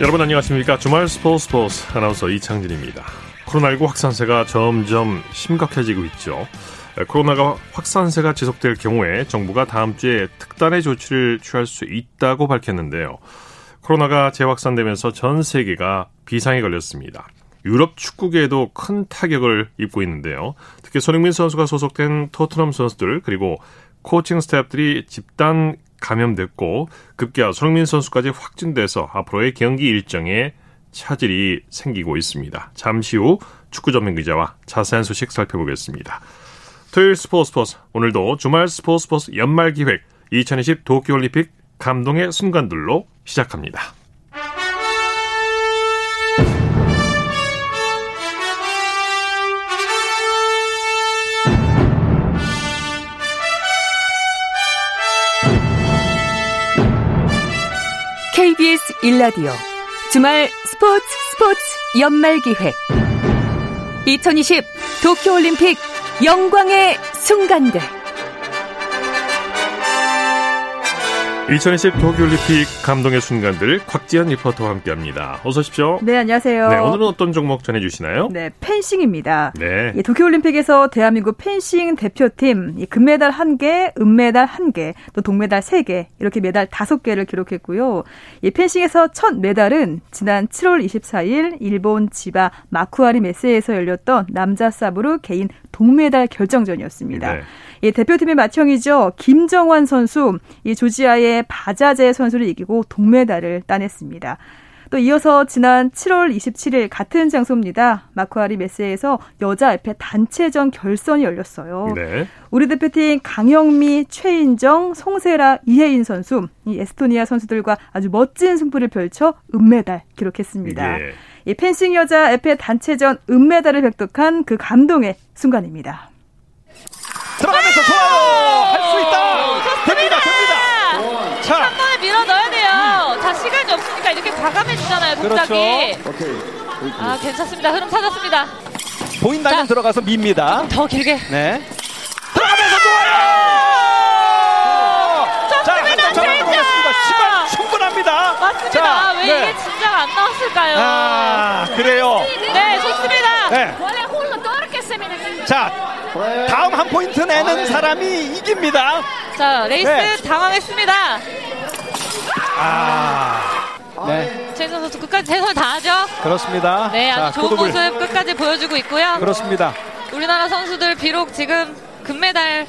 여러분 안녕하십니까. 주말 스포츠 아나운서 이창진입니다. 코로나19 확산세가 점점 심각해지고 있죠. 코로나가 확산세가 지속될 경우에 정부가 다음 주에 특단의 조치를 취할 수 있다고 밝혔는데요. 코로나가 재확산되면서 전 세계가 비상에 걸렸습니다. 유럽 축구계에도 큰 타격을 입고 있는데요. 특히 손흥민 선수가 소속된 토트넘 선수들 그리고 코칭 스태프들이 집단 감염됐고 급기야 손흥민 선수까지 확진돼서 앞으로의 경기 일정에 차질이 생기고 있습니다. 잠시 후 축구 전문 기자와 자세한 소식 살펴보겠습니다. 토요일 스포츠 오늘도 주말 스포츠 연말 기획 2020 도쿄올림픽 감동의 순간들로 시작합니다. KBS 1라디오 주말 스포츠 연말기획 2020 도쿄올림픽 영광의 순간들. 2020 도쿄올림픽 감동의 순간들 곽지연 리포터와 함께합니다. 어서 오십시오. 네, 안녕하세요. 네, 오늘은 어떤 종목 전해주시나요? 네, 펜싱입니다. 네. 예, 도쿄올림픽에서 대한민국 펜싱 대표팀 금메달 1개, 은메달 1개, 또 동메달 3개 이렇게 메달 5개를 기록했고요. 예, 펜싱에서 첫 메달은 지난 7월 24일 일본 지바 마쿠하리 메세에서 열렸던 남자 사브르 개인 동메달 결정전이었습니다. 네. 예, 대표팀의 맏형이죠. 김정환 선수, 이 조지아의 바자제 선수를 이기고 동메달을 따냈습니다. 또 이어서 지난 7월 27일 같은 장소입니다. 마쿠아리 메세에서 여자 에페 단체전 결선이 열렸어요. 네. 우리 대표팀 강영미, 최인정, 송세라, 이혜인 선수, 이 에스토니아 선수들과 아주 멋진 승부를 펼쳐 은메달 기록했습니다. 네. 이 펜싱 여자 에페 단체전 은메달을 획득한 그 감동의 순간입니다. 들어가면서 할 수 있다! 됩니다! 한 번에 밀어 넣어야 돼요. 다 시간이 없으니까 이렇게 과감해지잖아요. 동작이. 그렇죠. 오케이. 아, 괜찮습니다. 흐름 찾았습니다. 보인다면 들어가서 밉니다. 더 길게. 네. 들어가면서 좋아요. 정답은 최인정. 시간 충분합니다. 맞습니다. 자, 왜 네. 이게 진작 안 나왔을까요? 아, 그래요. 네, 좋습니다. 네. 자, 다음 한 포인트 내는 사람이 이깁니다. 자, 레이스 네. 당황했습니다. 네. 최인정 선수 끝까지 최선을 다하죠. 그렇습니다. 네, 아주 자, 좋은 코드블. 모습 끝까지 보여주고 있고요. 그렇습니다. 우리나라 선수들 비록 지금 금메달.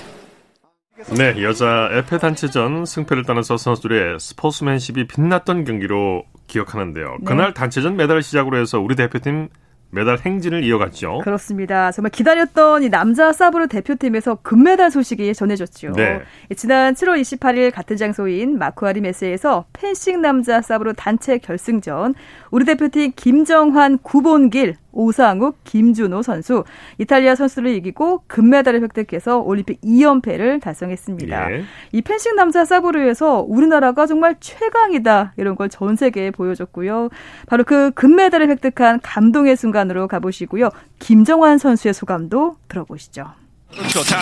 네, 여자 에페 단체전 승패를 따라서 선수들의 스포츠맨십이 빛났던 경기로 기억하는데요. 그날 네. 단체전 메달을 시작으로 해서 우리 대표팀 메달 행진을 이어갔죠. 그렇습니다. 정말 기다렸던 이 남자 사브르 대표팀에서 금메달 소식이 전해졌죠. 네. 지난 7월 28일 같은 장소인 마쿠아리 메세에서 펜싱 남자 사브르 단체 결승전 우리 대표팀 김정환, 구본길, 오상욱, 김준호 선수, 이탈리아 선수를 이기고 금메달을 획득해서 올림픽 2연패를 달성했습니다. 예. 이 펜싱 남자 사브르에서 우리나라가 정말 최강이다 이런 걸 전 세계에 보여줬고요. 바로 그 금메달을 획득한 감동의 순간으로 가보시고요. 김정환 선수의 소감도 들어보시죠. 그렇죠. 자,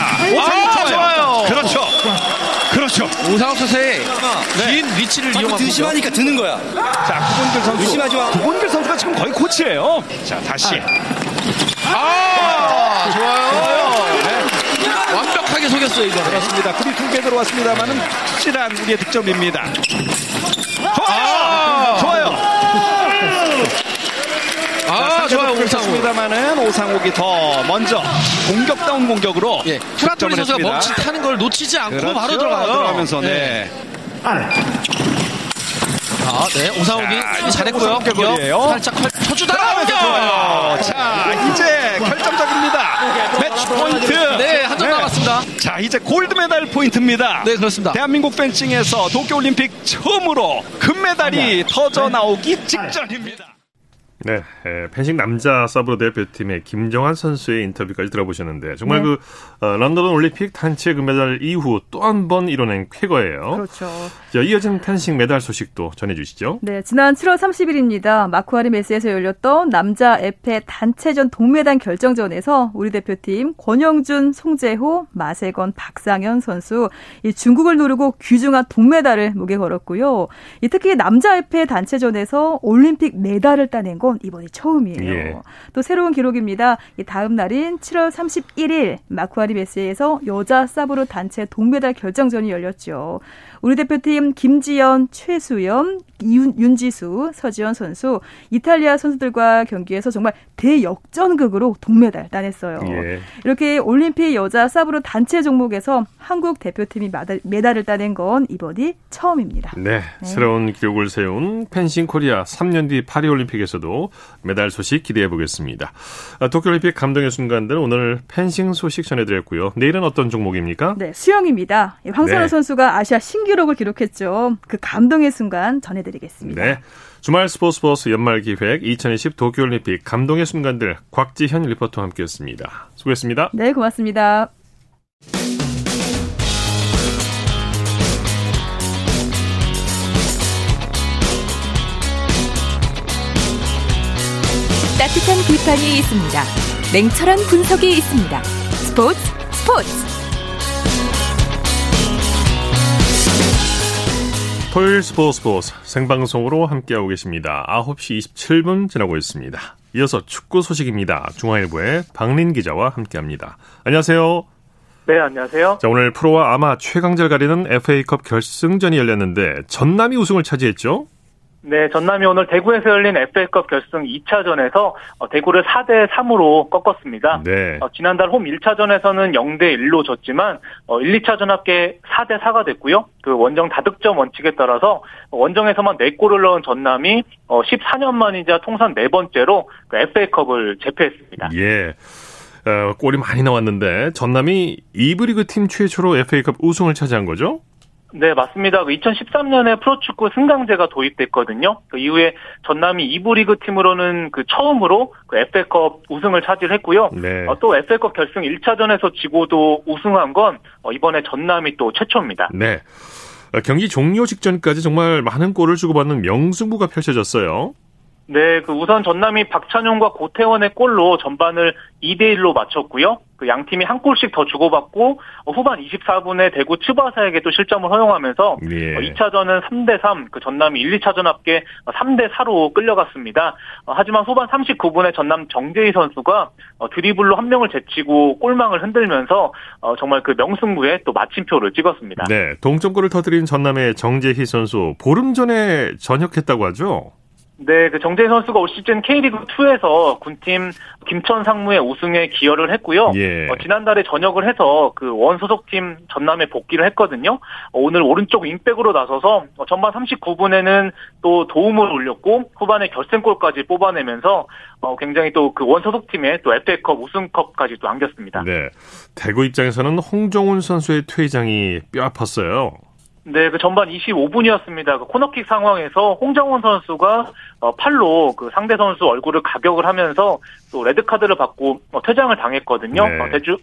좋아요. 그렇죠. 오상욱 선수의 긴 위치를 이용하고 의심하니까 드는 거야. 자, 구본길 선수. 의심하지 마. 구본길 선수가 지금 거의 코치예요. 자, 다시. 좋아요. 네. 완벽하게 속였어요, 이거. 그렇습니다. 크리 통계 들어왔습니다만은 확실한 우리의 득점입니다. 좋아요. 오상욱입니다만은 오상욱이 더 먼저 공격다운 공격으로 예. 투라토리 선수가 멈칫하는 걸 놓치지 않고 그렇죠. 바로 들어가면서 네. 네, 오상욱이 자, 잘했고요. 살짝 쳐주다. 자, 이제 결정적입니다. 매치 포인트. 네, 한 점 남았습니다. 네. 자, 이제 골드메달 포인트입니다. 네, 그렇습니다. 대한민국 펜싱에서 도쿄올림픽 처음으로 금메달이 터져 나오기 직전입니다. 네, 펜싱 남자 서브로 대표팀의 김정환 선수의 인터뷰까지 들어보셨는데 정말 네. 런던 올림픽 단체 금메달 이후 또 한 번 이뤄낸 쾌거예요. 그렇죠. 자, 이어진 펜싱 메달 소식도 전해주시죠. 네, 지난 7월 30일입니다. 마쿠아리 메스에서 열렸던 남자 에페 단체전 동메달 결정전에서 우리 대표팀 권영준, 송재호, 마세건, 박상현 선수 이 중국을 누르고 귀중한 동메달을 목에 걸었고요. 이 특히 남자 에페 단체전에서 올림픽 메달을 따낸 거. 이번이 처음이에요. 예. 또 새로운 기록입니다. 이 다음 날인 7월 31일 마쿠아리 메세에서 여자 사브로 단체 동메달 결정전이 열렸죠. 우리 대표팀 김지연, 최수연, 이운, 윤지수, 서지연 선수 이탈리아 선수들과 경기에서 정말 대역전극으로 동메달 따냈어요. 예. 이렇게 올림픽 여자 사브로 단체 종목에서 한국 대표팀이 메달을 따낸 건 이번이 처음입니다. 네, 네. 새로운 기록을 세운 펜싱 코리아 3년 뒤 파리올림픽에서도 메달 소식 기대해 보겠습니다. 도쿄올림픽 감동의 순간들 오늘 펜싱 소식 전해드렸고요. 내일은 어떤 종목입니까? 네, 수영입니다. 황선우 네. 선수가 아시아 신기록을 기록했죠. 그 감동의 순간 전해드리겠습니다. 네, 주말 스포츠버스 연말기획 2020 도쿄올림픽 감동의 순간들 곽지현 리포터와 함께했습니다. 수고했습니다. 네, 고맙습니다. 따뜻한 비판이 있습니다. 냉철한 분석이 있습니다. 스포츠 스포츠 토요일 스포츠 생방송으로 함께하고 계십니다. 9시 27분 지나고 있습니다. 이어서 축구 소식입니다. 중앙일보의 박린 기자와 함께합니다. 안녕하세요. 네, 안녕하세요. 자, 오늘 프로와 아마 최강자를 가리는 FA컵 결승전이 열렸는데 전남이 우승을 차지했죠? 네, 전남이 오늘 대구에서 열린 FA컵 결승 2차전에서 대구를 4-3으로 꺾었습니다. 네. 지난달 홈 1차전에서는 0-1로 졌지만 1, 2차전 합계 4-4가 됐고요. 그 원정 다득점 원칙에 따라서 원정에서만 4골을 넣은 전남이 14년 만이자 통산 4번째로 그 FA컵을 제패했습니다. 예. 골이 많이 나왔는데 전남이 2부 리그 팀 최초로 FA컵 우승을 차지한 거죠? 네, 맞습니다. 2013년에 프로축구 승강제가 도입됐거든요. 그 이후에 전남이 2부 리그 팀으로는 그 처음으로 그 FA컵 우승을 차지했고요. 네. 또 FA컵 결승 1차전에서 지고도 우승한 건 이번에 전남이 또 최초입니다. 네. 경기 종료 직전까지 정말 많은 골을 주고받는 명승부가 펼쳐졌어요. 네, 그 우선 전남이 박찬용과 고태원의 골로 전반을 2-1로 마쳤고요. 그 양 팀이 한 골씩 더 주고받고 후반 24분에 대구 츠바사에게 또 실점을 허용하면서 예. 2차전은 3-3, 그 전남이 1, 2차전 합계 3-4로 끌려갔습니다. 하지만 후반 39분에 전남 정재희 선수가 드리블로 한 명을 제치고 골망을 흔들면서 정말 그 명승부에 또 마침표를 찍었습니다. 네, 동점골을 터뜨린 전남의 정재희 선수 보름 전에 전역했다고 하죠? 네, 그 정재희 선수가 올 시즌 K리그2에서 군팀 김천 상무의 우승에 기여를 했고요. 예. 지난달에 전역을 해서 그 원소속팀 전남에 복귀를 했거든요. 오늘 오른쪽 윙백으로 나서서 전반 39분에는 또 도움을 올렸고 후반에 결승골까지 뽑아내면서 굉장히 또 그 원소속팀의 또 FA컵 우승컵까지 또 안겼습니다. 네, 대구 입장에서는 홍정훈 선수의 퇴장이 뼈아팠어요. 네, 그 전반 25분이었습니다. 그 코너킥 상황에서 홍정훈 선수가 팔로 그 상대 선수 얼굴을 가격을 하면서 또 레드카드를 받고 퇴장을 당했거든요. 네.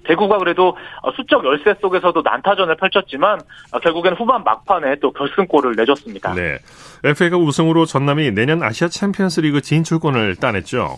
대구가 그래도 수적 열세 속에서도 난타전을 펼쳤지만 결국엔 후반 막판에 또 결승골을 내줬습니다. 네, FA가 우승으로 전남이 내년 아시아 챔피언스리그 진출권을 따냈죠.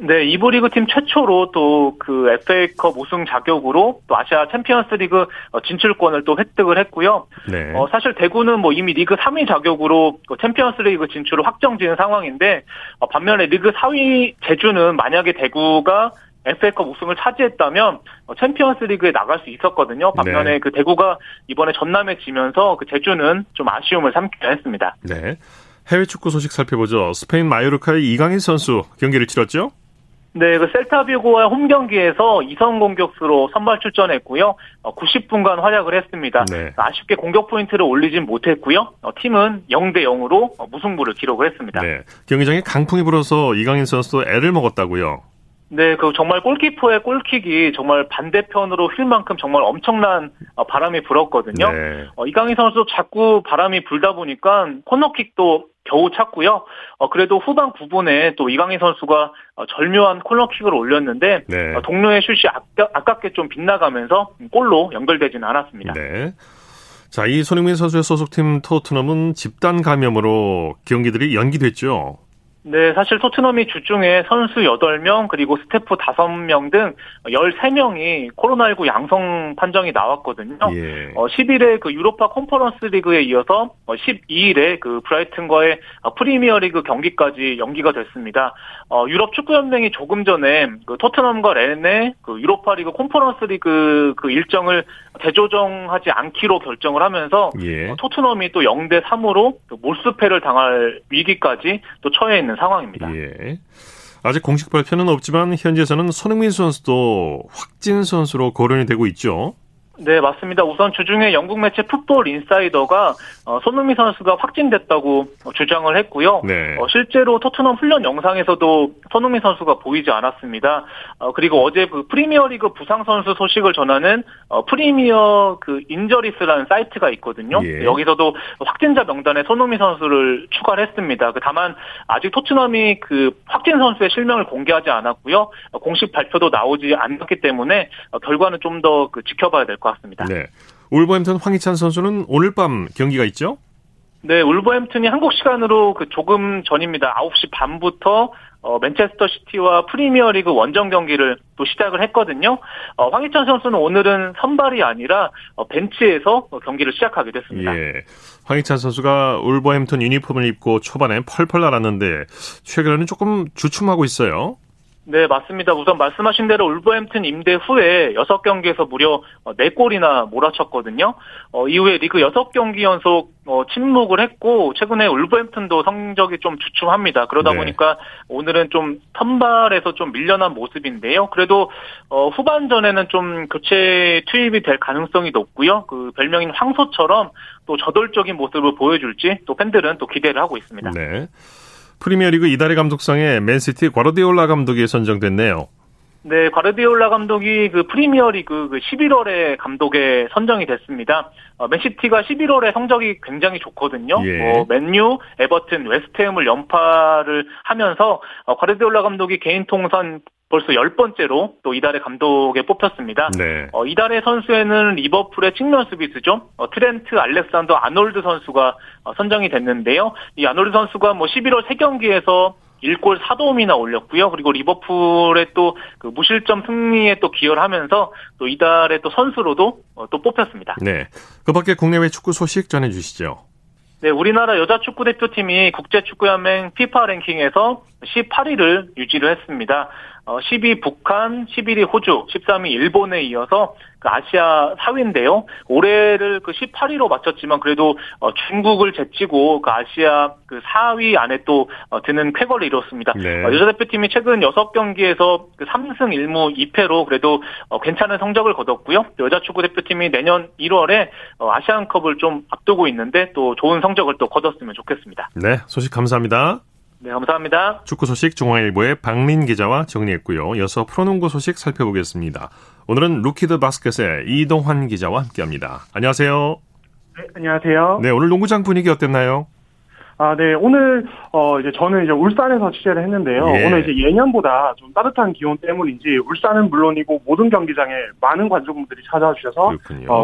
네, 2부 리그 팀 최초로 또 그 FA컵 우승 자격으로 또 아시아 챔피언스 리그 진출권을 또 획득을 했고요. 네. 사실 대구는 뭐 이미 리그 3위 자격으로 챔피언스 리그 진출을 확정 지은 상황인데, 반면에 리그 4위 제주는 만약에 대구가 FA컵 우승을 차지했다면 챔피언스 리그에 나갈 수 있었거든요. 반면에 네. 그 대구가 이번에 전남에 지면서 그 제주는 좀 아쉬움을 삼기도 했습니다. 네. 해외 축구 소식 살펴보죠. 스페인 마요르카의 이강인 선수 경기를 치렀죠? 네, 그 셀타비고와의 홈 경기에서 2선 공격수로 선발 출전했고요. 90분간 활약을 했습니다. 네. 아쉽게 공격 포인트를 올리진 못했고요. 팀은 0-0으로 무승부를 기록을 했습니다. 네, 경기장에 강풍이 불어서 이강인 선수도 애를 먹었다고요? 네, 그 정말 골키퍼의 골킥이 정말 반대편으로 휠 만큼 정말 엄청난 바람이 불었거든요. 네. 이강인 선수도 자꾸 바람이 불다 보니까 코너킥도 겨우 찼고요. 그래도 후반 9분에 또 이강인 선수가 절묘한 코너킥을 올렸는데 네. 동료의 슛이 아깝게 좀 빗나가면서 골로 연결되지는 않았습니다. 네. 자, 이 손흥민 선수의 소속팀 토트넘은 집단 감염으로 경기들이 연기됐죠. 네, 사실 토트넘이 주중에 선수 8명 그리고 스태프 5명 등 13명이 코로나19 양성 판정이 나왔거든요. 예. 10일에 그 유로파 컨퍼런스 리그에 이어서 12일에 그 브라이튼과의 프리미어리그 경기까지 연기가 됐습니다. 유럽 축구연맹이 조금 전에 그 토트넘과 렌의 그 유로파 리그 컨퍼런스 리그 그 일정을 재조정하지 않기로 결정을 하면서 예. 토트넘이 또 0-3으로 그 몰수패를 당할 위기까지 또 처해 있는 상황입니다. 예. 아직 공식 발표는 없지만 현지에서는 손흥민 선수도 확진 선수로 거론이 되고 있죠. 네, 맞습니다. 우선 주중에 영국 매체 풋볼 인사이더가 손흥민 선수가 확진됐다고 주장을 했고요. 네. 실제로 토트넘 훈련 영상에서도 손흥민 선수가 보이지 않았습니다. 그리고 어제 그 프리미어리그 부상 선수 소식을 전하는 프리미어 그 인저리스라는 사이트가 있거든요. 예. 여기서도 확진자 명단에 손흥민 선수를 추가를 했습니다. 다만 아직 토트넘이 그 확진 선수의 실명을 공개하지 않았고요. 공식 발표도 나오지 않았기 때문에 결과는 좀 더 그 지켜봐야 될 것 같습니다. 같습니다. 네, 울버햄튼 황희찬 선수는 오늘 밤 경기가 있죠? 네, 울버햄튼이 한국 시간으로 그 조금 전입니다. 9시 반부터 맨체스터 시티와 프리미어리그 원정 경기를 또 시작을 했거든요. 황희찬 선수는 오늘은 선발이 아니라 벤치에서 경기를 시작하게 됐습니다. 예, 황희찬 선수가 울버햄튼 유니폼을 입고 초반에 펄펄 날았는데 최근에는 조금 주춤하고 있어요. 네, 맞습니다. 우선 말씀하신 대로 울버햄튼 임대 후에 6경기에서 무려 4골이나 몰아쳤거든요. 이후에 리그 6경기 연속 침묵을 했고 최근에 울버햄튼도 성적이 좀 주춤합니다. 그러다 네. 보니까 오늘은 좀 선발에서 좀 밀려난 모습인데요. 그래도 후반전에는 좀 교체 투입이 될 가능성이 높고요. 그 별명인 황소처럼 또 저돌적인 모습을 보여줄지 또 팬들은 또 기대를 하고 있습니다. 네. 프리미어리그 이달의 감독상에 맨시티 과르디올라 감독이 선정됐네요. 네, 과르디올라 감독이 그 프리미어리그 11월에 감독에 선정이 됐습니다. 맨시티가 11월에 성적이 굉장히 좋거든요. 예. 맨유, 에버튼, 웨스트햄을 연파를 하면서 과르디올라 감독이 개인 통산 벌써 10번째로 또 이달의 감독에 뽑혔습니다. 네. 이달의 선수에는 리버풀의 측면 수비수죠. 트렌트, 알렉산더, 아놀드 선수가 선정이 됐는데요. 이 아놀드 선수가 11월 3경기에서 1골 4도움이나 올렸고요. 그리고 리버풀의 또 그 무실점 승리에 또 기여를 하면서 또 이달의 또 선수로도 또 뽑혔습니다. 네. 그 밖에 국내외 축구 소식 전해주시죠. 네, 우리나라 여자축구대표팀이 국제축구연맹 피파 랭킹에서 18위를 유지를 했습니다. 10위 북한, 11위 호주, 13위 일본에 이어서 그 아시아 4위인데요. 올해를 그 18위로 마쳤지만 그래도 중국을 제치고 그 아시아 그 4위 안에 또 드는 쾌거를 이뤘습니다. 네. 여자대표팀이 최근 6경기에서 그 3승 1무 2패로 그래도 괜찮은 성적을 거뒀고요. 여자축구대표팀이 내년 1월에 아시안컵을 좀 앞두고 있는데 또 좋은 성적을 또 거뒀으면 좋겠습니다. 네, 소식 감사합니다. 네, 감사합니다. 축구 소식 중앙일보의 박린 기자와 정리했고요. 이어서 프로농구 소식 살펴보겠습니다. 오늘은 루키드 바스켓의 이동환 기자와 함께합니다. 안녕하세요. 네, 안녕하세요. 네, 오늘 농구장 분위기 어땠나요? 아, 네, 오늘 저는 울산에서 취재를 했는데요. 예. 오늘 예년보다 좀 따뜻한 기온 때문인지 울산은 물론이고 모든 경기장에 많은 관중분들이 찾아와 주셔서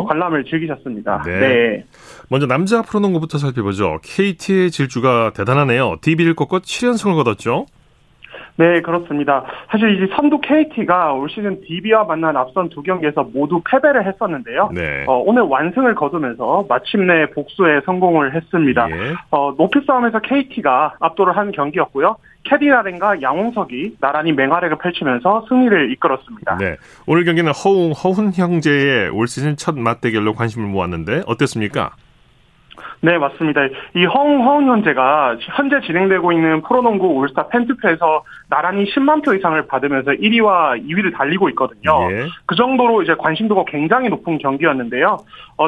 관람을 즐기셨습니다. 네. 네. 먼저 남자 프로농구부터 살펴보죠. KT의 질주가 대단하네요. DB를 꺾고 7연승을 거뒀죠. 네, 그렇습니다. 사실 이제 선두 KT가 올 시즌 DB와 만난 앞선 2경기에서 모두 패배를 했었는데요. 네. 오늘 완승을 거두면서 마침내 복수에 성공을 했습니다. 예. 높이 싸움에서 KT가 압도를 한 경기였고요. 캐디라렌과 양홍석이 나란히 맹활약을 펼치면서 승리를 이끌었습니다. 네, 오늘 경기는 허훈 형제의 올 시즌 첫 맞대결로 관심을 모았는데 어땠습니까? 네, 맞습니다. 이 허웅 현재가 현재 진행되고 있는 프로농구 올스타 팬투표에서 나란히 10만 표 이상을 받으면서 1위와 2위를 달리고 있거든요. 예. 그 정도로 이제 관심도가 굉장히 높은 경기였는데요.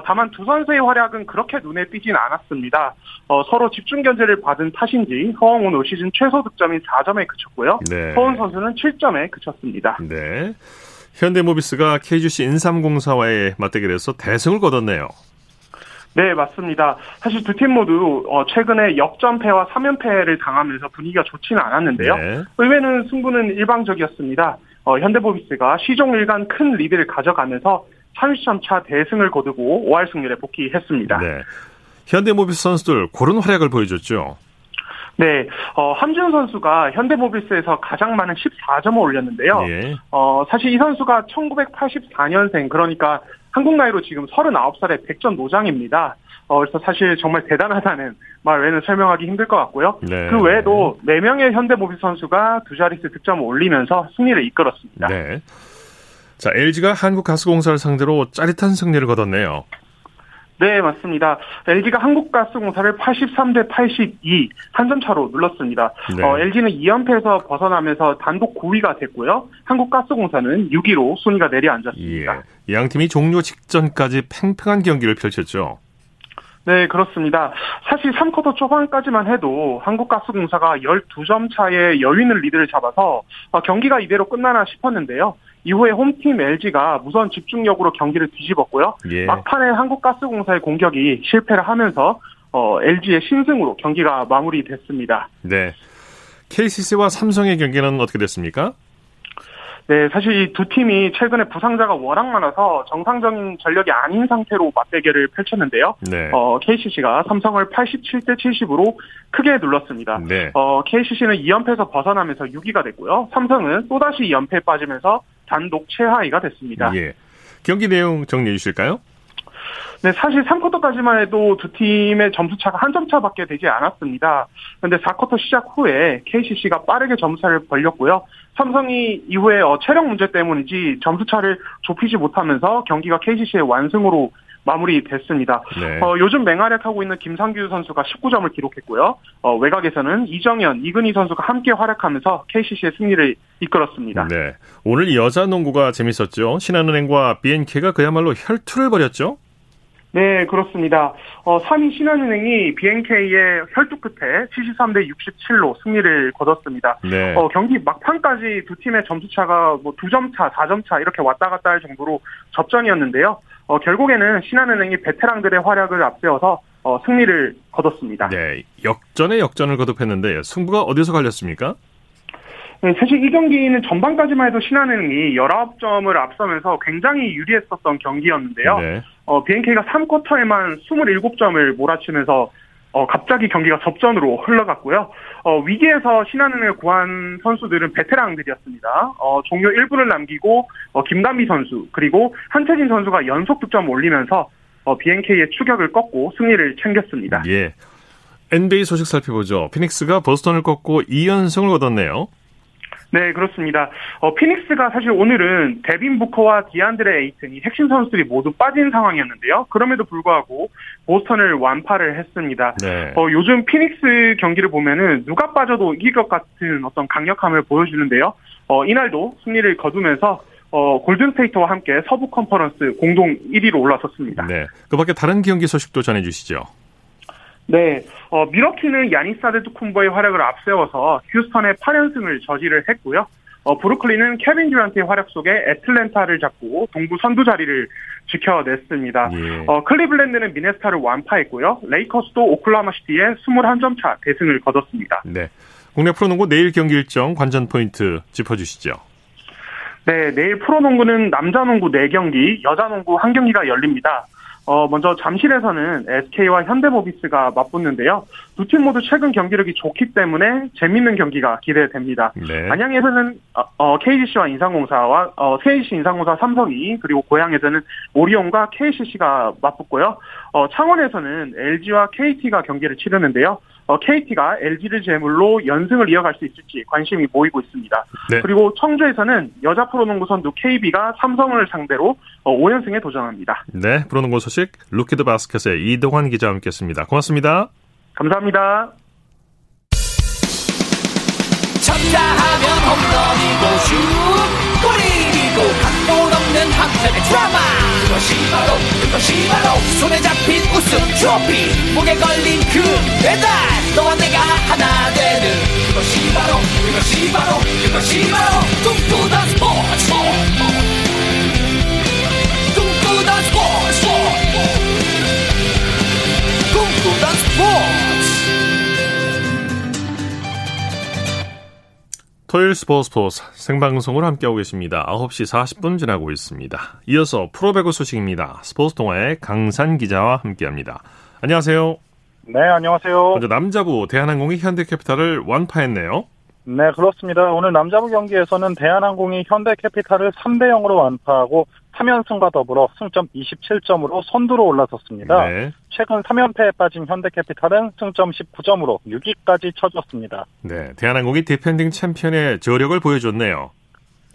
다만 두 선수의 활약은 그렇게 눈에 띄진 않았습니다. 서로 집중 견제를 받은 탓인지 허웅은 올 시즌 최소 득점이 4점에 그쳤고요. 네. 허훈 선수는 7점에 그쳤습니다. 네. 현대모비스가 KGC 인삼공사와의 맞대결에서 대승을 거뒀네요. 네, 맞습니다. 사실 두 팀 모두 최근에 역전패와 3연패를 당하면서 분위기가 좋지는 않았는데요. 네. 의외는 승부는 일방적이었습니다. 현대모비스가 시종 일간 큰 리드를 가져가면서 30점 차 대승을 거두고 5할 승률에 복귀했습니다. 네. 현대모비스 선수들 고른 활약을 보여줬죠. 네, 함준 선수가 현대모비스에서 가장 많은 14점을 올렸는데요. 예. 사실 이 선수가 1984년생, 그러니까 한국 나이로 지금 39살의 백전 노장입니다. 그래서 사실 정말 대단하다는 말 외에는 설명하기 힘들 것 같고요. 네. 그 외에도 4명의 현대모비스 선수가 두 자릿수 득점을 올리면서 승리를 이끌었습니다. 네. 자, LG가 한국가스공사를 상대로 짜릿한 승리를 거뒀네요. 네, 맞습니다. LG가 한국가스공사를 83-82 한 점 차로 눌렀습니다. 네. LG는 2연패에서 벗어나면서 단독 9위가 됐고요. 한국가스공사는 6위로 순위가 내려앉았습니다. 예. 양 팀이 종료 직전까지 팽팽한 경기를 펼쳤죠. 네, 그렇습니다. 사실 3쿼터 초반까지만 해도 한국가스공사가 12점 차의 여유 있는 리드를 잡아서 경기가 이대로 끝나나 싶었는데요. 이후에 홈팀 LG가 무선 집중력으로 경기를 뒤집었고요. 예. 막판에 한국가스공사의 공격이 실패를 하면서 LG의 신승으로 경기가 마무리됐습니다. 네, KCC와 삼성의 경기는 어떻게 됐습니까? 네, 사실 이 두 팀이 최근에 부상자가 워낙 많아서 정상적인 전력이 아닌 상태로 맞대결을 펼쳤는데요. 네. KCC가 삼성을 87-70으로 크게 눌렀습니다. 네. KCC는 2연패에서 벗어나면서 6위가 됐고요. 삼성은 또다시 2연패에 빠지면서 단독 최하위가 됐습니다. 예. 경기 내용 정리해 주실까요? 네, 사실 3쿼터까지만 해도 두 팀의 점수차가 한 점 차밖에 되지 않았습니다. 그런데 4쿼터 시작 후에 KCC가 빠르게 점수차를 벌렸고요. 삼성이 이후에 체력 문제 때문인지 점수차를 좁히지 못하면서 경기가 KCC의 완승으로 마무리됐습니다. 네. 요즘 맹활약하고 있는 김상규 선수가 19점을 기록했고요. 외곽에서는 이정현, 이근희 선수가 함께 활약하면서 KCC의 승리를 이끌었습니다. 네, 오늘 여자 농구가 재밌었죠. 신한은행과 BNK가 그야말로 혈투를 벌였죠. 네, 그렇습니다. 3위 신한은행이 BNK의 혈투 끝에 73-67로 승리를 거뒀습니다. 네. 경기 막판까지 두 팀의 점수차가 뭐 2점 차, 4점 차 이렇게 왔다 갔다 할 정도로 접전이었는데요. 결국에는 신한은행이 베테랑들의 활약을 앞세워서 승리를 거뒀습니다. 네, 역전에 역전을 거듭했는데 승부가 어디서 갈렸습니까? 네, 사실 이 경기는 전반까지만 해도 신한은행이 19점을 앞서면서 굉장히 유리했었던 경기였는데요. 네. BNK가 3쿼터에만 27점을 몰아치면서 갑자기 경기가 접전으로 흘러갔고요. 위기에서 신한은행을 구한 선수들은 베테랑들이었습니다. 종료 1분을 남기고 김단비 선수 그리고 한채진 선수가 연속 득점 올리면서 BNK의 추격을 꺾고 승리를 챙겼습니다. 예. NBA 소식 살펴보죠. 피닉스가 버스턴을 꺾고 2연승을 거뒀네요. 네, 그렇습니다. 피닉스가 사실 오늘은 데빈 부커와 디안드레 에이튼이 핵심 선수들이 모두 빠진 상황이었는데요. 그럼에도 불구하고 보스턴을 완파를 했습니다. 네. 요즘 피닉스 경기를 보면은 누가 빠져도 이길 것 같은 어떤 강력함을 보여주는데요. 이날도 승리를 거두면서 골든스테이트와 함께 서부 컨퍼런스 공동 1위로 올라섰습니다. 네. 그 밖에 다른 경기 소식도 전해주시죠. 네, 밀워키는 야니스 아데토쿤보의 활약을 앞세워서 휴스턴의 8연승을 저지를 했고요. 브루클린은 케빈 듀란트의 활약 속에 애틀랜타를 잡고 동부 선두 자리를 지켜냈습니다. 예. 클리블랜드는 미네소타를 완파했고요. 레이커스도 오클라호마시티에 21점 차 대승을 거뒀습니다. 네, 국내 프로농구 내일 경기 일정 관전 포인트 짚어주시죠. 네, 내일 프로농구는 남자농구 4경기, 여자농구 1경기가 열립니다. 먼저 잠실에서는 SK와 현대모비스가 맞붙는데요. 두 팀 모두 최근 경기력이 좋기 때문에 재밌는 경기가 기대됩니다. 네. 안양에서는 KGC 인삼공사 삼성이 그리고 고양에서는 오리온과 KCC가 맞붙고요. 창원에서는 LG와 KT가 경기를 치르는데요. KT가 LG를 제물로 연승을 이어갈 수 있을지 관심이 모이고 있습니다. 네. 그리고 청주에서는 여자 프로농구 선두 KB가 삼성을 상대로 5연승에 도전합니다. 네, 프로농구 소식 루키드 바스켓의 이동환 기자와 함께했습니다. 고맙습니다. 감사합니다. 첫다하면 홈런이고 슛 골이고 각본 없는 한편의 드라마 그것이 바로 손에 잡힌 우승 트로피 목에 걸린 그 배달 너와 내가 하나 되는 그것이 바로 꿈꾸던 스포츠 토요일 스포츠 생방송으로 함께하고 계십니다. 9시 40분 지나고 있습니다. 이어서 프로배구 소식입니다. 스포츠 동아의 강산 기자와 함께합니다. 안녕하세요. 네, 안녕하세요. 먼저 남자부 대한항공이 현대캐피탈을 완파했네요. 네, 그렇습니다. 오늘 남자부 경기에서는 대한항공이 현대캐피탈을 3-0으로 완파하고 3연승과 더불어 승점 27점으로 선두로 올라섰습니다. 네. 최근 3연패에 빠진 현대캐피탈은 승점 19점으로 6위까지 처졌습니다. 네, 대한항공이 디펜딩 챔피언의 저력을 보여줬네요.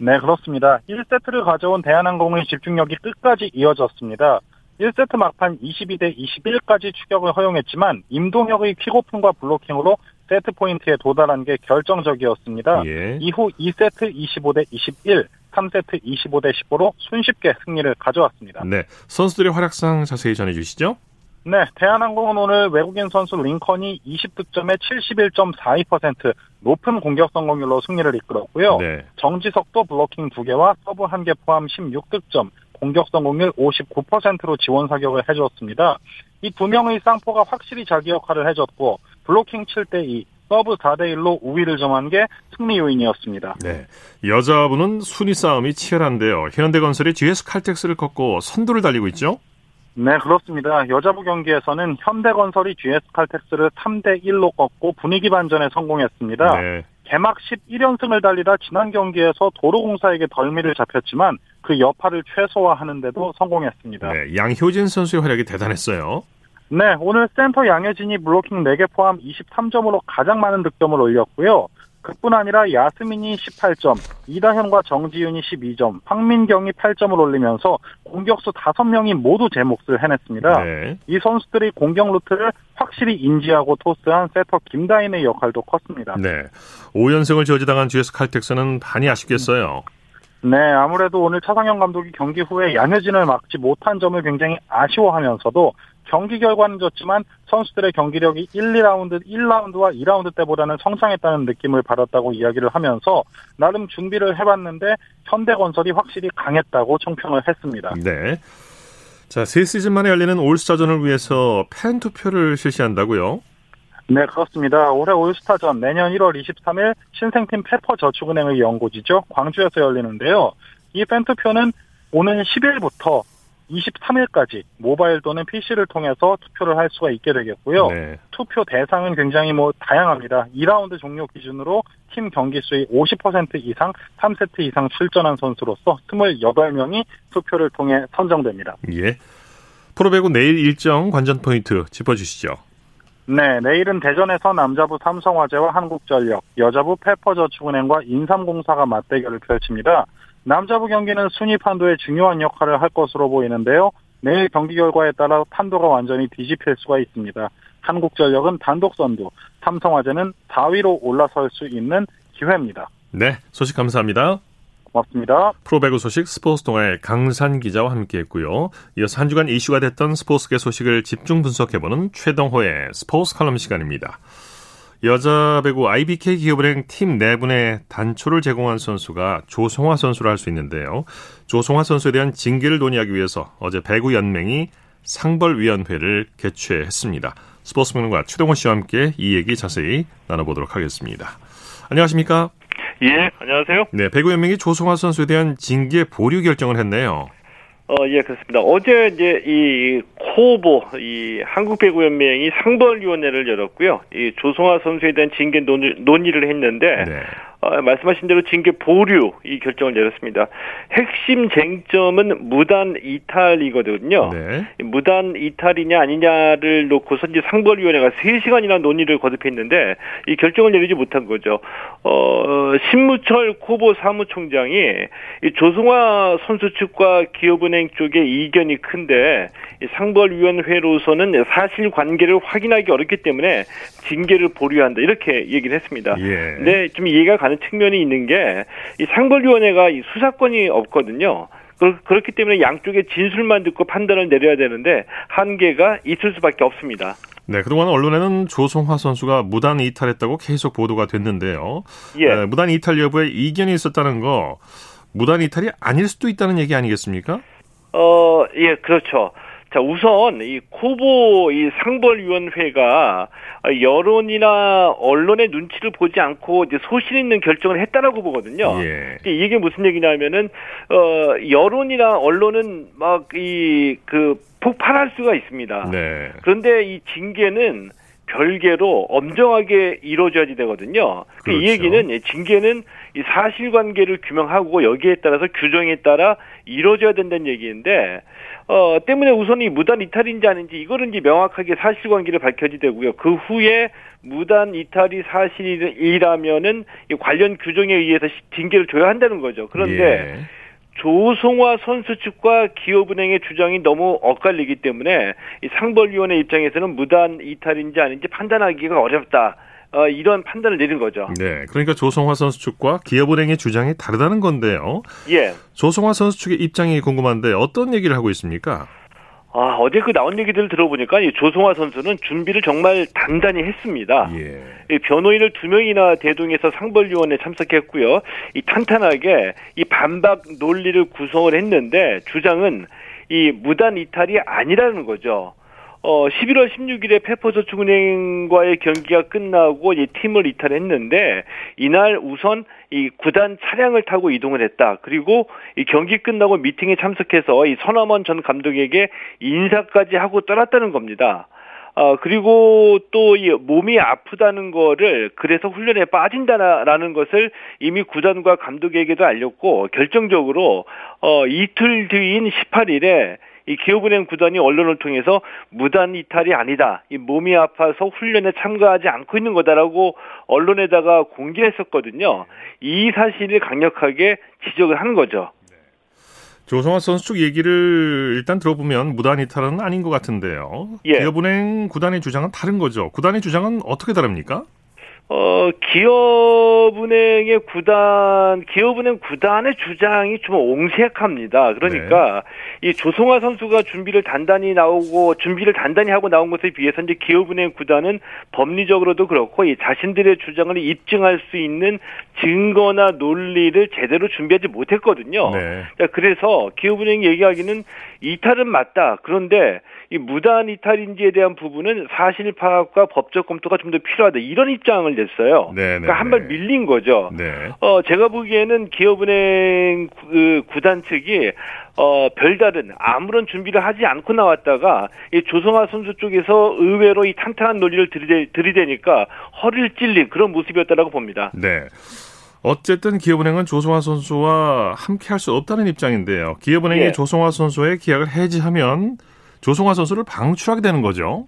네, 그렇습니다. 1세트를 가져온 대한항공의 집중력이 끝까지 이어졌습니다. 1세트 막판 22-21까지 추격을 허용했지만 임동혁의 퀵오픈과 블로킹으로 세트 포인트에 도달한 게 결정적이었습니다. 예. 이후 2세트 25-21, 3세트 25-15로 손쉽게 승리를 가져왔습니다. 네, 선수들의 활약상 자세히 전해주시죠. 네, 대한항공은 오늘 외국인 선수 링컨이 20득점에 71.42%, 높은 공격 성공률로 승리를 이끌었고요. 네. 정지석도 블로킹 2개와 서브 1개 포함 16득점, 공격 성공률 59%로 지원 사격을 해줬습니다. 이 두 명의 쌍포가 확실히 자기 역할을 해줬고 블로킹 7-2, 서브 4-1로 우위를 점한 게 승리 요인이었습니다. 네, 여자부는 순위 싸움이 치열한데요. 현대건설이 GS 칼텍스를 꺾고 선두를 달리고 있죠? 네, 그렇습니다. 여자부 경기에서는 현대건설이 GS 칼텍스를 3-1로 꺾고 분위기 반전에 성공했습니다. 네. 개막 11연승을 달리다 지난 경기에서 도로공사에게 덜미를 잡혔지만 그 여파를 최소화하는데도 성공했습니다. 네, 양효진 선수의 활약이 대단했어요. 네, 오늘 센터 양효진이 블로킹 4개 포함 23점으로 가장 많은 득점을 올렸고요. 그뿐 아니라 야스민이 18점, 이다현과 정지윤이 12점, 황민경이 8점을 올리면서 공격수 5명이 모두 제 몫을 해냈습니다. 네. 이 선수들이 공격 루트를 확실히 인지하고 토스한 세터 김다인의 역할도 컸습니다. 네, 5연승을 저지당한 GS 칼텍스는 많이 아쉽겠어요. 네, 아무래도 오늘 차상현 감독이 경기 후에 양효진을 막지 못한 점을 굉장히 아쉬워하면서도 경기 결과는 졌지만 선수들의 경기력이 1라운드와 2라운드 때보다는 성장했다는 느낌을 받았다고 이야기를 하면서 나름 준비를 해봤는데 현대건설이 확실히 강했다고 총평을 했습니다. 네, 자, 3시즌 만에 열리는 올스타전을 위해서 팬 투표를 실시한다고요? 네, 그렇습니다. 올해 올스타전 내년 1월 23일 신생팀 페퍼저축은행의 연고지죠. 광주에서 열리는데요. 이 팬 투표는 오는 10일부터 23일까지 모바일 또는 PC를 통해서 투표를 할 수가 있게 되겠고요. 네. 투표 대상은 굉장히 다양합니다. 2라운드 종료 기준으로 팀 경기 수의 50% 이상, 3세트 이상 출전한 선수로서 28명이 투표를 통해 선정됩니다. 예. 프로배구 내일 일정 관전 포인트 짚어주시죠. 네, 내일은 대전에서 남자부 삼성화재와 한국전력, 여자부 페퍼저축은행과 인삼공사가 맞대결을 펼칩니다. 남자부 경기는 순위 판도에 중요한 역할을 할 것으로 보이는데요. 내일 경기 결과에 따라 판도가 완전히 뒤집힐 수가 있습니다. 한국전력은 단독 선두, 삼성화재는 4위로 올라설 수 있는 기회입니다. 네, 소식 감사합니다. 고맙습니다. 프로배구 소식 스포츠 동아의 강산 기자와 함께했고요. 이어서 한 주간 이슈가 됐던 스포츠계 소식을 집중 분석해보는 최동호의 스포츠 칼럼 시간입니다. 여자 배구 IBK 기업은행 팀 4분의 단초를 제공한 선수가 조성화 선수를 할 수 있는데요. 조성화 선수에 대한 징계를 논의하기 위해서 어제 배구연맹이 상벌위원회를 개최했습니다. 스포츠평론가 최동호 씨와 함께 이 얘기 자세히 나눠보도록 하겠습니다. 안녕하십니까? 예, 안녕하세요. 네, 배구연맹이 조성화 선수에 대한 징계 보류 결정을 했네요. 예, 그렇습니다. 어제 이제 이 코보 이 한국배구연맹이 상벌위원회를 열었고요. 이 조성화 선수에 대한 징계 논의를 했는데, 네. 말씀하신 대로 징계 보류 이 결정을 내렸습니다. 핵심 쟁점은 무단 이탈이거든요. 네. 무단 이탈이냐 아니냐를 놓고서 이제 상벌위원회가 3시간이나 논의를 거듭했는데 이 결정을 내리지 못한 거죠. 신무철 코보 사무총장이 이 조성화 선수 측과 기업은행 쪽의 이견이 큰데 이 상벌위원회로서는 사실관계를 확인하기 어렵기 때문에 징계를 보류한다 이렇게 얘기를 했습니다. 근데 예. 좀 이해가 가는 측면이 있는 게 이 상벌위원회가 이 수사권이 없거든요. 그렇기 때문에 양쪽의 진술만 듣고 판단을 내려야 되는데 한계가 있을 수밖에 없습니다. 네, 그동안 언론에는 조성화 선수가 무단 이탈했다고 계속 보도가 됐는데요. 예. 무단 이탈 여부에 이견이 있었다는 거 무단 이탈이 아닐 수도 있다는 얘기 아니겠습니까? 예, 그렇죠. 자, 우선 이 코보 이 상벌위원회가 여론이나 언론의 눈치를 보지 않고 이제 소신 있는 결정을 했다라고 보거든요. 예. 이게 무슨 얘기냐면은 여론이나 언론은 막 폭발할 수가 있습니다. 네. 그런데 이 징계는 별개로 엄정하게 이루어져야지 되거든요. 그렇죠. 이 얘기는 징계는 이 사실관계를 규명하고 여기에 따라서 규정에 따라 이루어져야 된다는 얘기인데 때문에 우선 이 무단 이탈인지 아닌지 이거는 이제 명확하게 사실관계를 밝혀지 되고요. 그 후에 무단 이탈이 사실이라면은 이 관련 규정에 의해서 징계를 줘야 한다는 거죠. 그런데 예. 조성화 선수 측과 기업은행의 주장이 너무 엇갈리기 때문에 이 상벌위원회 입장에서는 무단 이탈인지 아닌지 판단하기가 어렵다. 이런 판단을 내린 거죠. 네, 그러니까 조성화 선수 측과 기업은행의 주장이 다르다는 건데요. 예. 조성화 선수 측의 입장이 궁금한데 어떤 얘기를 하고 있습니까? 어제 그 나온 얘기들을 들어보니까 이 조성화 선수는 준비를 정말 단단히 했습니다. 예. 변호인을 2명이나 대동해서 상벌위원회에 참석했고요. 이 탄탄하게 이 반박 논리를 구성을 했는데 주장은 이 무단 이탈이 아니라는 거죠. 11월 16일에 페퍼저축은행과의 경기가 끝나고 이 팀을 이탈했는데 이날 우선 이 구단 차량을 타고 이동을 했다. 그리고 이 경기 끝나고 미팅에 참석해서 이 서남원 전 감독에게 인사까지 하고 떠났다는 겁니다. 그리고 또 이 몸이 아프다는 거를 그래서 훈련에 빠진다라는 것을 이미 구단과 감독에게도 알렸고 결정적으로 이틀 뒤인 18일에 이 기업은행 구단이 언론을 통해서 무단 이탈이 아니다. 이 몸이 아파서 훈련에 참가하지 않고 있는 거다라고 언론에다가 공개했었거든요. 이 사실을 강력하게 지적을 한 거죠. 네. 조성환 선수 쪽 얘기를 일단 들어보면 무단 이탈은 아닌 것 같은데요. 예. 기업은행 구단의 주장은 다른 거죠. 구단의 주장은 어떻게 다릅니까? 기업은행 구단의 주장이 좀 옹색합니다. 그러니까, 네. 이 조성화 선수가 준비를 단단히 하고 나온 것에 비해서 이제 기업은행 구단은 법리적으로도 그렇고, 이 자신들의 주장을 입증할 수 있는 증거나 논리를 제대로 준비하지 못했거든요. 네. 그래서 기업은행 얘기하기는 이탈은 맞다. 그런데 이 무단 이탈인지에 대한 부분은 사실 파악과 법적 검토가 좀 더 필요하다. 이런 입장을 냈어요. 네네, 그러니까 한 발 밀린 거죠. 네. 제가 보기에는 기업은행 구단 측이 별다른 아무런 준비를 하지 않고 나왔다가 이 조성화 선수 쪽에서 의외로 이 탄탄한 논리를 들이대니까 허리를 찔린 그런 모습이었다라고 봅니다. 네. 어쨌든 기업은행은 조성화 선수와 함께할 수 없다는 입장인데요. 기업은행이 예. 조성화 선수의 계약을 해지하면 조성화 선수를 방출하게 되는 거죠.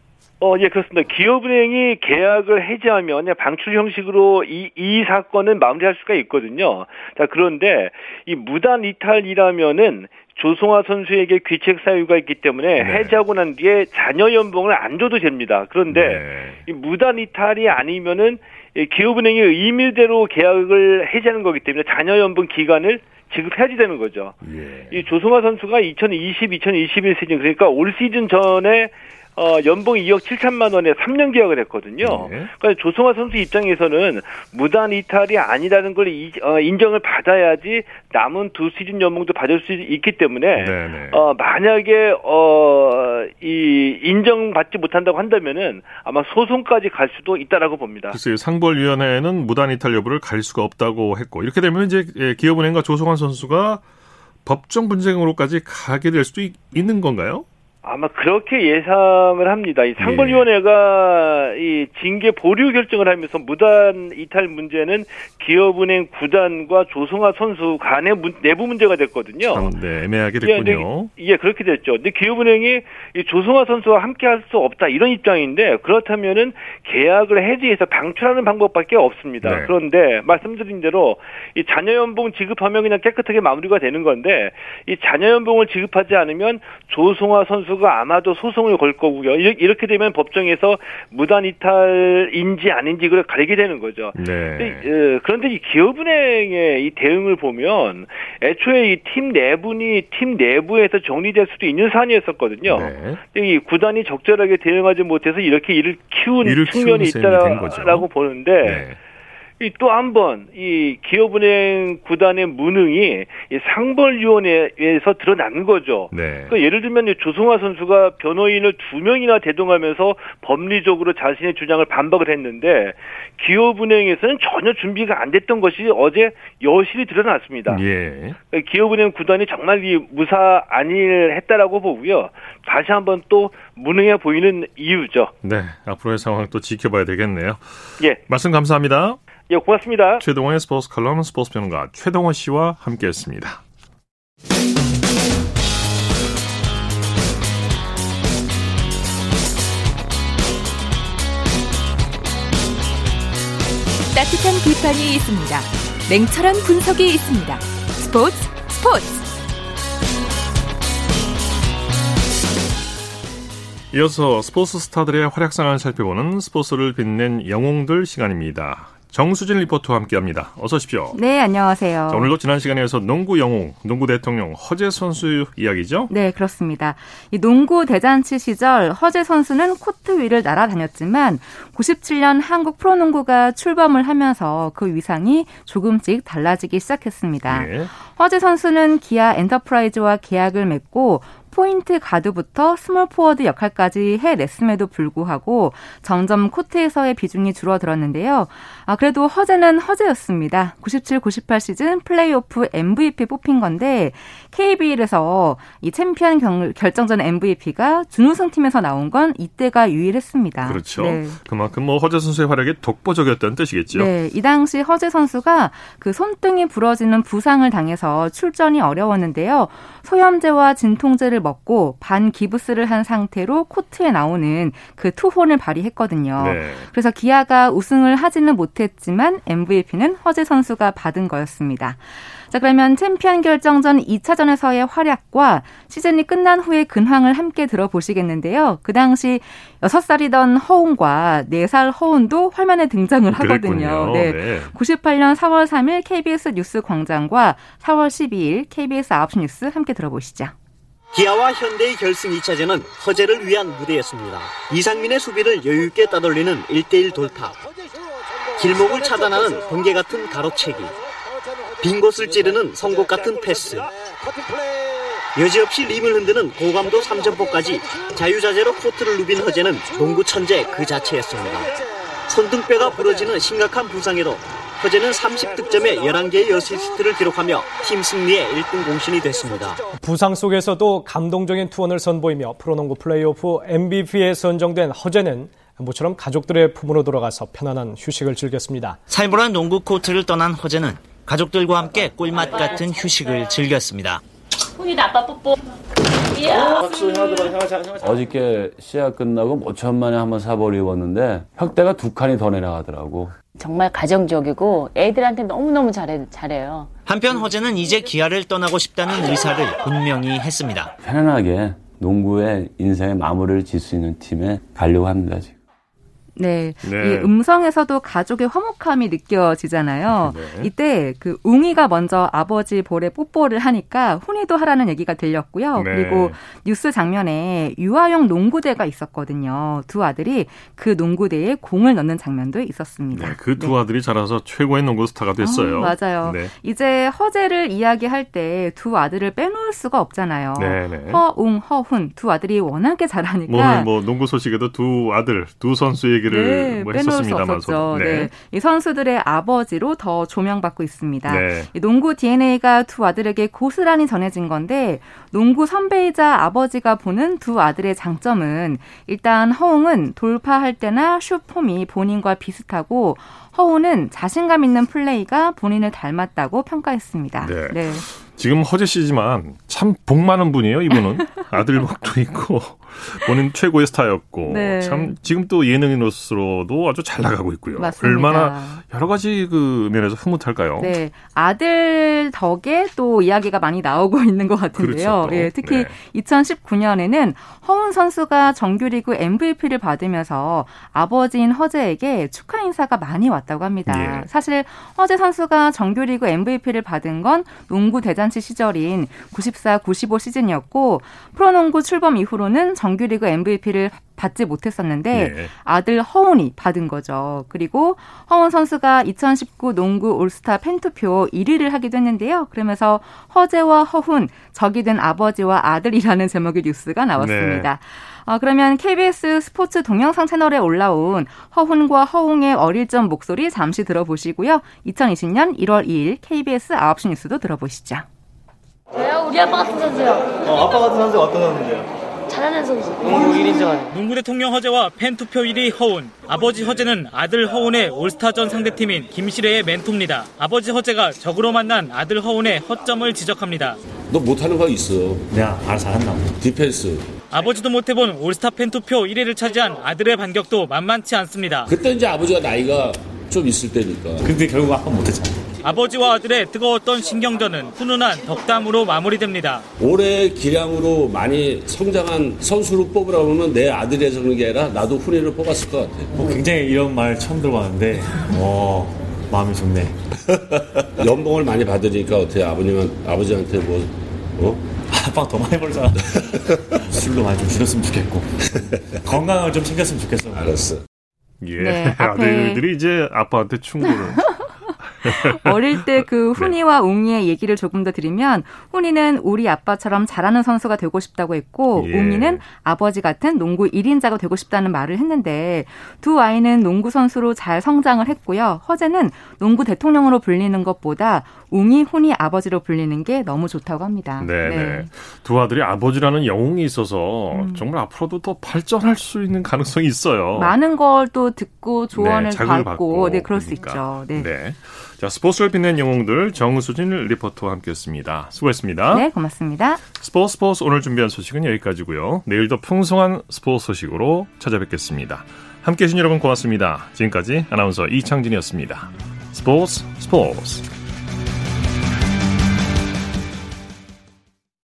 예, 그렇습니다. 기업은행이 계약을 해지하면 방출 형식으로 이 사건은 마무리할 수가 있거든요. 자, 그런데 이 무단 이탈이라면은 조성화 선수에게 귀책 사유가 있기 때문에 네. 해지하고 난 뒤에 잔여 연봉을 안 줘도 됩니다. 그런데 네. 이 무단 이탈이 아니면은 기업은행이 임의대로 계약을 해지하는 거기 때문에 잔여 연봉 기간을 지급해야지 되는 거죠. 예. 이 조성화 선수가 2020-2021 시즌 그러니까 올 시즌 전에 연봉 2억 7천만 원에 3년 계약을 했거든요. 네. 그러니까 조성화 선수 입장에서는 무단 이탈이 아니라는 걸 인정을 받아야지 남은 2시즌 연봉도 받을 수 있기 때문에 네. 만약에 인정받지 못한다고 한다면은 아마 소송까지 갈 수도 있다라고 봅니다. 글쎄요, 상벌위원회는 무단 이탈 여부를 가릴 수가 없다고 했고 이렇게 되면 이제 기업은행과 조성환 선수가 법정 분쟁으로까지 가게 될 수도 있는 건가요? 아마 그렇게 예상을 합니다. 이 상벌위원회가 이 징계 보류 결정을 하면서 무단 이탈 문제는 기업은행 구단과 조성아 선수 간의 내부 문제가 됐거든요. 아, 네, 애매하게 됐군요. 예, 그렇게 됐죠. 근데 기업은행이 이 조성아 선수와 함께 할 수 없다 이런 입장인데 그렇다면은 계약을 해지해서 방출하는 방법밖에 없습니다. 네. 그런데 말씀드린 대로 이 자녀 연봉 지급하면 그냥 깨끗하게 마무리가 되는 건데 이 자녀 연봉을 지급하지 않으면 조성아 선수 가 아마도 소송을 걸 거고요. 이렇게 되면 법정에서 무단 이탈인지 아닌지 그걸 가리게 되는 거죠. 네. 그런데 이 기업은행의 이 대응을 보면 애초에 이 팀 내분이 팀 내부에서 정리될 수도 있는 사안이었었거든요. 네. 이 구단이 적절하게 대응하지 못해서 이렇게 일을 키운 측면이 있다라고 보는데. 네. 이 또 한 번 이 기업은행 구단의 무능이 이 상벌위원회에서 드러난 거죠. 네. 그러니까 예를 들면 이 조성아 선수가 변호인을 2명이나 대동하면서 법리적으로 자신의 주장을 반박을 했는데 기업은행에서는 전혀 준비가 안 됐던 것이 어제 여실히 드러났습니다. 예. 그러니까 기업은행 구단이 정말 이 무사 안일 했다라고 보고요. 다시 한번 또 무능해 보이는 이유죠. 네, 앞으로의 상황 또 지켜봐야 되겠네요. 예, 말씀 감사합니다. 예, 고맙습니다. 최동호의 스포츠 칼럼 스포츠 평론가 최동호 씨와 함께했습니다. 따뜻한 비판이 있습니다. 냉철한 분석이 있습니다. 스포츠 스포츠. 이어서 스포츠 스타들의 활약상을 살펴보는 스포츠를 빛낸 영웅들 시간입니다. 정수진 리포터와 함께합니다. 어서 오십시오. 네, 안녕하세요. 자, 오늘도 지난 시간에서 농구 영웅, 농구 대통령 허재 선수 이야기죠? 네, 그렇습니다. 이 농구 대잔치 시절 허재 선수는 코트 위를 날아다녔지만 97년 한국 프로농구가 출범을 하면서 그 위상이 조금씩 달라지기 시작했습니다. 네. 허재 선수는 기아 엔터프라이즈와 계약을 맺고 포인트 가드부터 스몰 포워드 역할까지 해냈음에도 불구하고 점점 코트에서의 비중이 줄어들었는데요. 그래도 허재는 허재였습니다. 97-98 시즌 플레이오프 MVP 뽑힌 건데 KBL에서 이 챔피언 결정전 MVP가 준우승팀에서 나온 건 이때가 유일했습니다. 그렇죠. 네. 그만큼 뭐 허재 선수의 활약이 독보적이었다는 뜻이겠죠. 네, 이 당시 허재 선수가 그 손등이 부러지는 부상을 당해서 출전이 어려웠는데요. 소염제와 진통제를 먹고 반기부스를 한 상태로 코트에 나오는 그 투혼을 발휘했거든요. 네. 그래서 기아가 우승을 하지는 못했지만 MVP는 허재 선수가 받은 거였습니다. 자, 그러면 챔피언 결정전 2차전에서의 활약과 시즌이 끝난 후의 근황을 함께 들어보시겠는데요. 그 당시 6살이던 허웅과 4살 허훈도 화면에 등장을 하거든요. 네. 네. 98년 4월 3일 KBS 뉴스 광장과 4월 12일 KBS 9시 뉴스 함께 들어보시죠. 기아와 현대의 결승 2차전은 허재를 위한 무대였습니다. 이상민의 수비를 여유있게 따돌리는 1대1 돌파, 길목을 차단하는 번개 같은 가로채기, 빈 곳을 찌르는 선곡 같은 패스, 여지없이 림을 흔드는 고감도 3점포까지 자유자재로 코트를 누빈 허재는 농구 천재 그 자체였습니다. 손등뼈가 부러지는 심각한 부상에도 허재는 30득점에 11개의 어시스트를 기록하며 팀 승리의 1등 공신이 됐습니다. 부상 속에서도 감동적인 투혼을 선보이며 프로농구 플레이오프 MVP에 선정된 허재는 모처럼 가족들의 품으로 돌아가서 편안한 휴식을 즐겼습니다. 살벌한 농구 코트를 떠난 허재는 가족들과 함께 꿀맛 같은 휴식을 즐겼습니다. 훈이도 아빠 뽀뽀. 어저께 시합 끝나고 5천만에 한번 사벌 입었는데 혁대가 2칸이 더 내려가더라고. 정말 가정적이고 애들한테 너무너무 잘해요. 한편 허재는 이제 기아를 떠나고 싶다는 의사를 분명히 했습니다. 편안하게 농구의 인생의 마무리를 질 수 있는 팀에 가려고 합니다, 지금. 네. 네. 이 음성에서도 가족의 화목함이 느껴지잖아요. 네. 이때 그 웅이가 먼저 아버지 볼에 뽀뽀를 하니까 훈이도 하라는 얘기가 들렸고요. 네. 그리고 뉴스 장면에 유아용 농구대가 있었거든요. 두 아들이 그 농구대에 공을 넣는 장면도 있었습니다. 네, 그 두 아들이 자라서 최고의 농구 스타가 됐어요. 맞아요. 네. 이제 허재를 이야기할 때 두 아들을 빼놓을 수가 없잖아요. 네, 네. 허웅, 허훈 두 아들이 워낙에 잘하니까. 오늘 뭐 농구 소식에도 두 아들, 두 선수의 얘기를 네, 뭐 했었습니다만서. 네. 이 선수들의 아버지로 더 조명받고 있습니다. 네. 이 농구 DNA가 두 아들에게 고스란히 전해진 건데 농구 선배이자 아버지가 보는 두 아들의 장점은 일단 허웅은 돌파할 때나 슛폼이 본인과 비슷하고 허훈은 자신감 있는 플레이가 본인을 닮았다고 평가했습니다. 네. 네. 지금 허재 씨지만 참 복 많은 분이에요, 이분은. 아들 복도 있고 본인 최고의 스타였고 네. 참 지금 또 예능인으로서도 아주 잘 나가고 있고요. 맞습니다. 얼마나 여러 가지 그 면에서 흐뭇할까요? 네, 아들 덕에 또 이야기가 많이 나오고 있는 것 같은데요. 그렇죠. 예, 특히 네. 2019년에는 허훈 선수가 정규리그 MVP를 받으면서 아버지인 허재에게 축하 인사가 많이 왔다고 합니다. 예. 사실 허재 선수가 정규리그 MVP를 받은 건 농구 대잔치 시절인 94-95 시즌이었고 프로농구 출범 이후로는 정규리그 MVP를 받지 못했었는데 네. 아들 허훈이 받은 거죠. 그리고 허훈 선수가 2019 농구 올스타 팬투표 1위를 하기도 했는데요. 그러면서 허재와 허훈, 적이 된 아버지와 아들이라는 제목의 뉴스가 나왔습니다. 네. 그러면 KBS 스포츠 동영상 채널에 올라온 허훈과 허웅의 어릴 적 목소리 잠시 들어보시고요. 2020년 1월 2일 KBS 9시 뉴스도 들어보시죠. 저요? 우리 아빠 같은 선수요. 아빠 같은 선수 어떤 선수예요? 잘하는 선수. 농구 1인전. 농구 대통령 허재와 팬 투표 1위 허훈. 아버지 허재는 아들 허훈의 올스타전 상대팀인 김시래의 멘토입니다. 아버지 허재가 적으로 만난 아들 허훈의 허점을 지적합니다. 너 못하는 거 있어. 내가 알아서 한다고. 디펜스. 아버지도 못해본 올스타 팬투표 1위를 차지한 아들의 반격도 만만치 않습니다. 그때 이제 아버지가 나이가 좀 있을 때니까. 근데 결국 아빠 못했잖아. 아버지와 아들의 뜨거웠던 신경전은 훈훈한 덕담으로 마무리됩니다. 올해 기량으로 많이 성장한 선수로 뽑으라고 하면 내 아들에서 그런 게 아니라 나도 훈이를 뽑았을 것 같아. 굉장히 이런 말 처음 들어봤는데 마음이 좋네. 연봉을 많이 받으니까 어떻게 아버지한테 아빠 더 많이 벌잖아. 술도 많이 좀 줄였으면 좋겠고 건강을 좀 챙겼으면 좋겠어. 알았어. 예, 네, 아들들이 이제 아빠한테 충고를. 어릴 때 그 훈이와 웅이의 얘기를 조금 더 드리면 훈이는 우리 아빠처럼 잘하는 선수가 되고 싶다고 했고 예. 웅이는 아버지 같은 농구 1인자가 되고 싶다는 말을 했는데 두 아이는 농구 선수로 잘 성장을 했고요. 허재는 농구 대통령으로 불리는 것보다 웅이, 훈이 아버지로 불리는 게 너무 좋다고 합니다. 네. 두 아들이 아버지라는 영웅이 있어서 정말 앞으로도 더 발전할 수 있는 가능성이 있어요. 많은 걸 또 듣고 조언을 받고 네, 그럴 그러니까. 수 있죠. 네. 네. 자, 스포츠를 빛낸 영웅들 정수진 리포터와 함께했습니다. 수고했습니다. 네, 고맙습니다. 스포츠 오늘 준비한 소식은 여기까지고요. 내일도 풍성한 스포츠 소식으로 찾아뵙겠습니다. 함께해 주신 여러분 고맙습니다. 지금까지 아나운서 이창진이었습니다. 스포츠.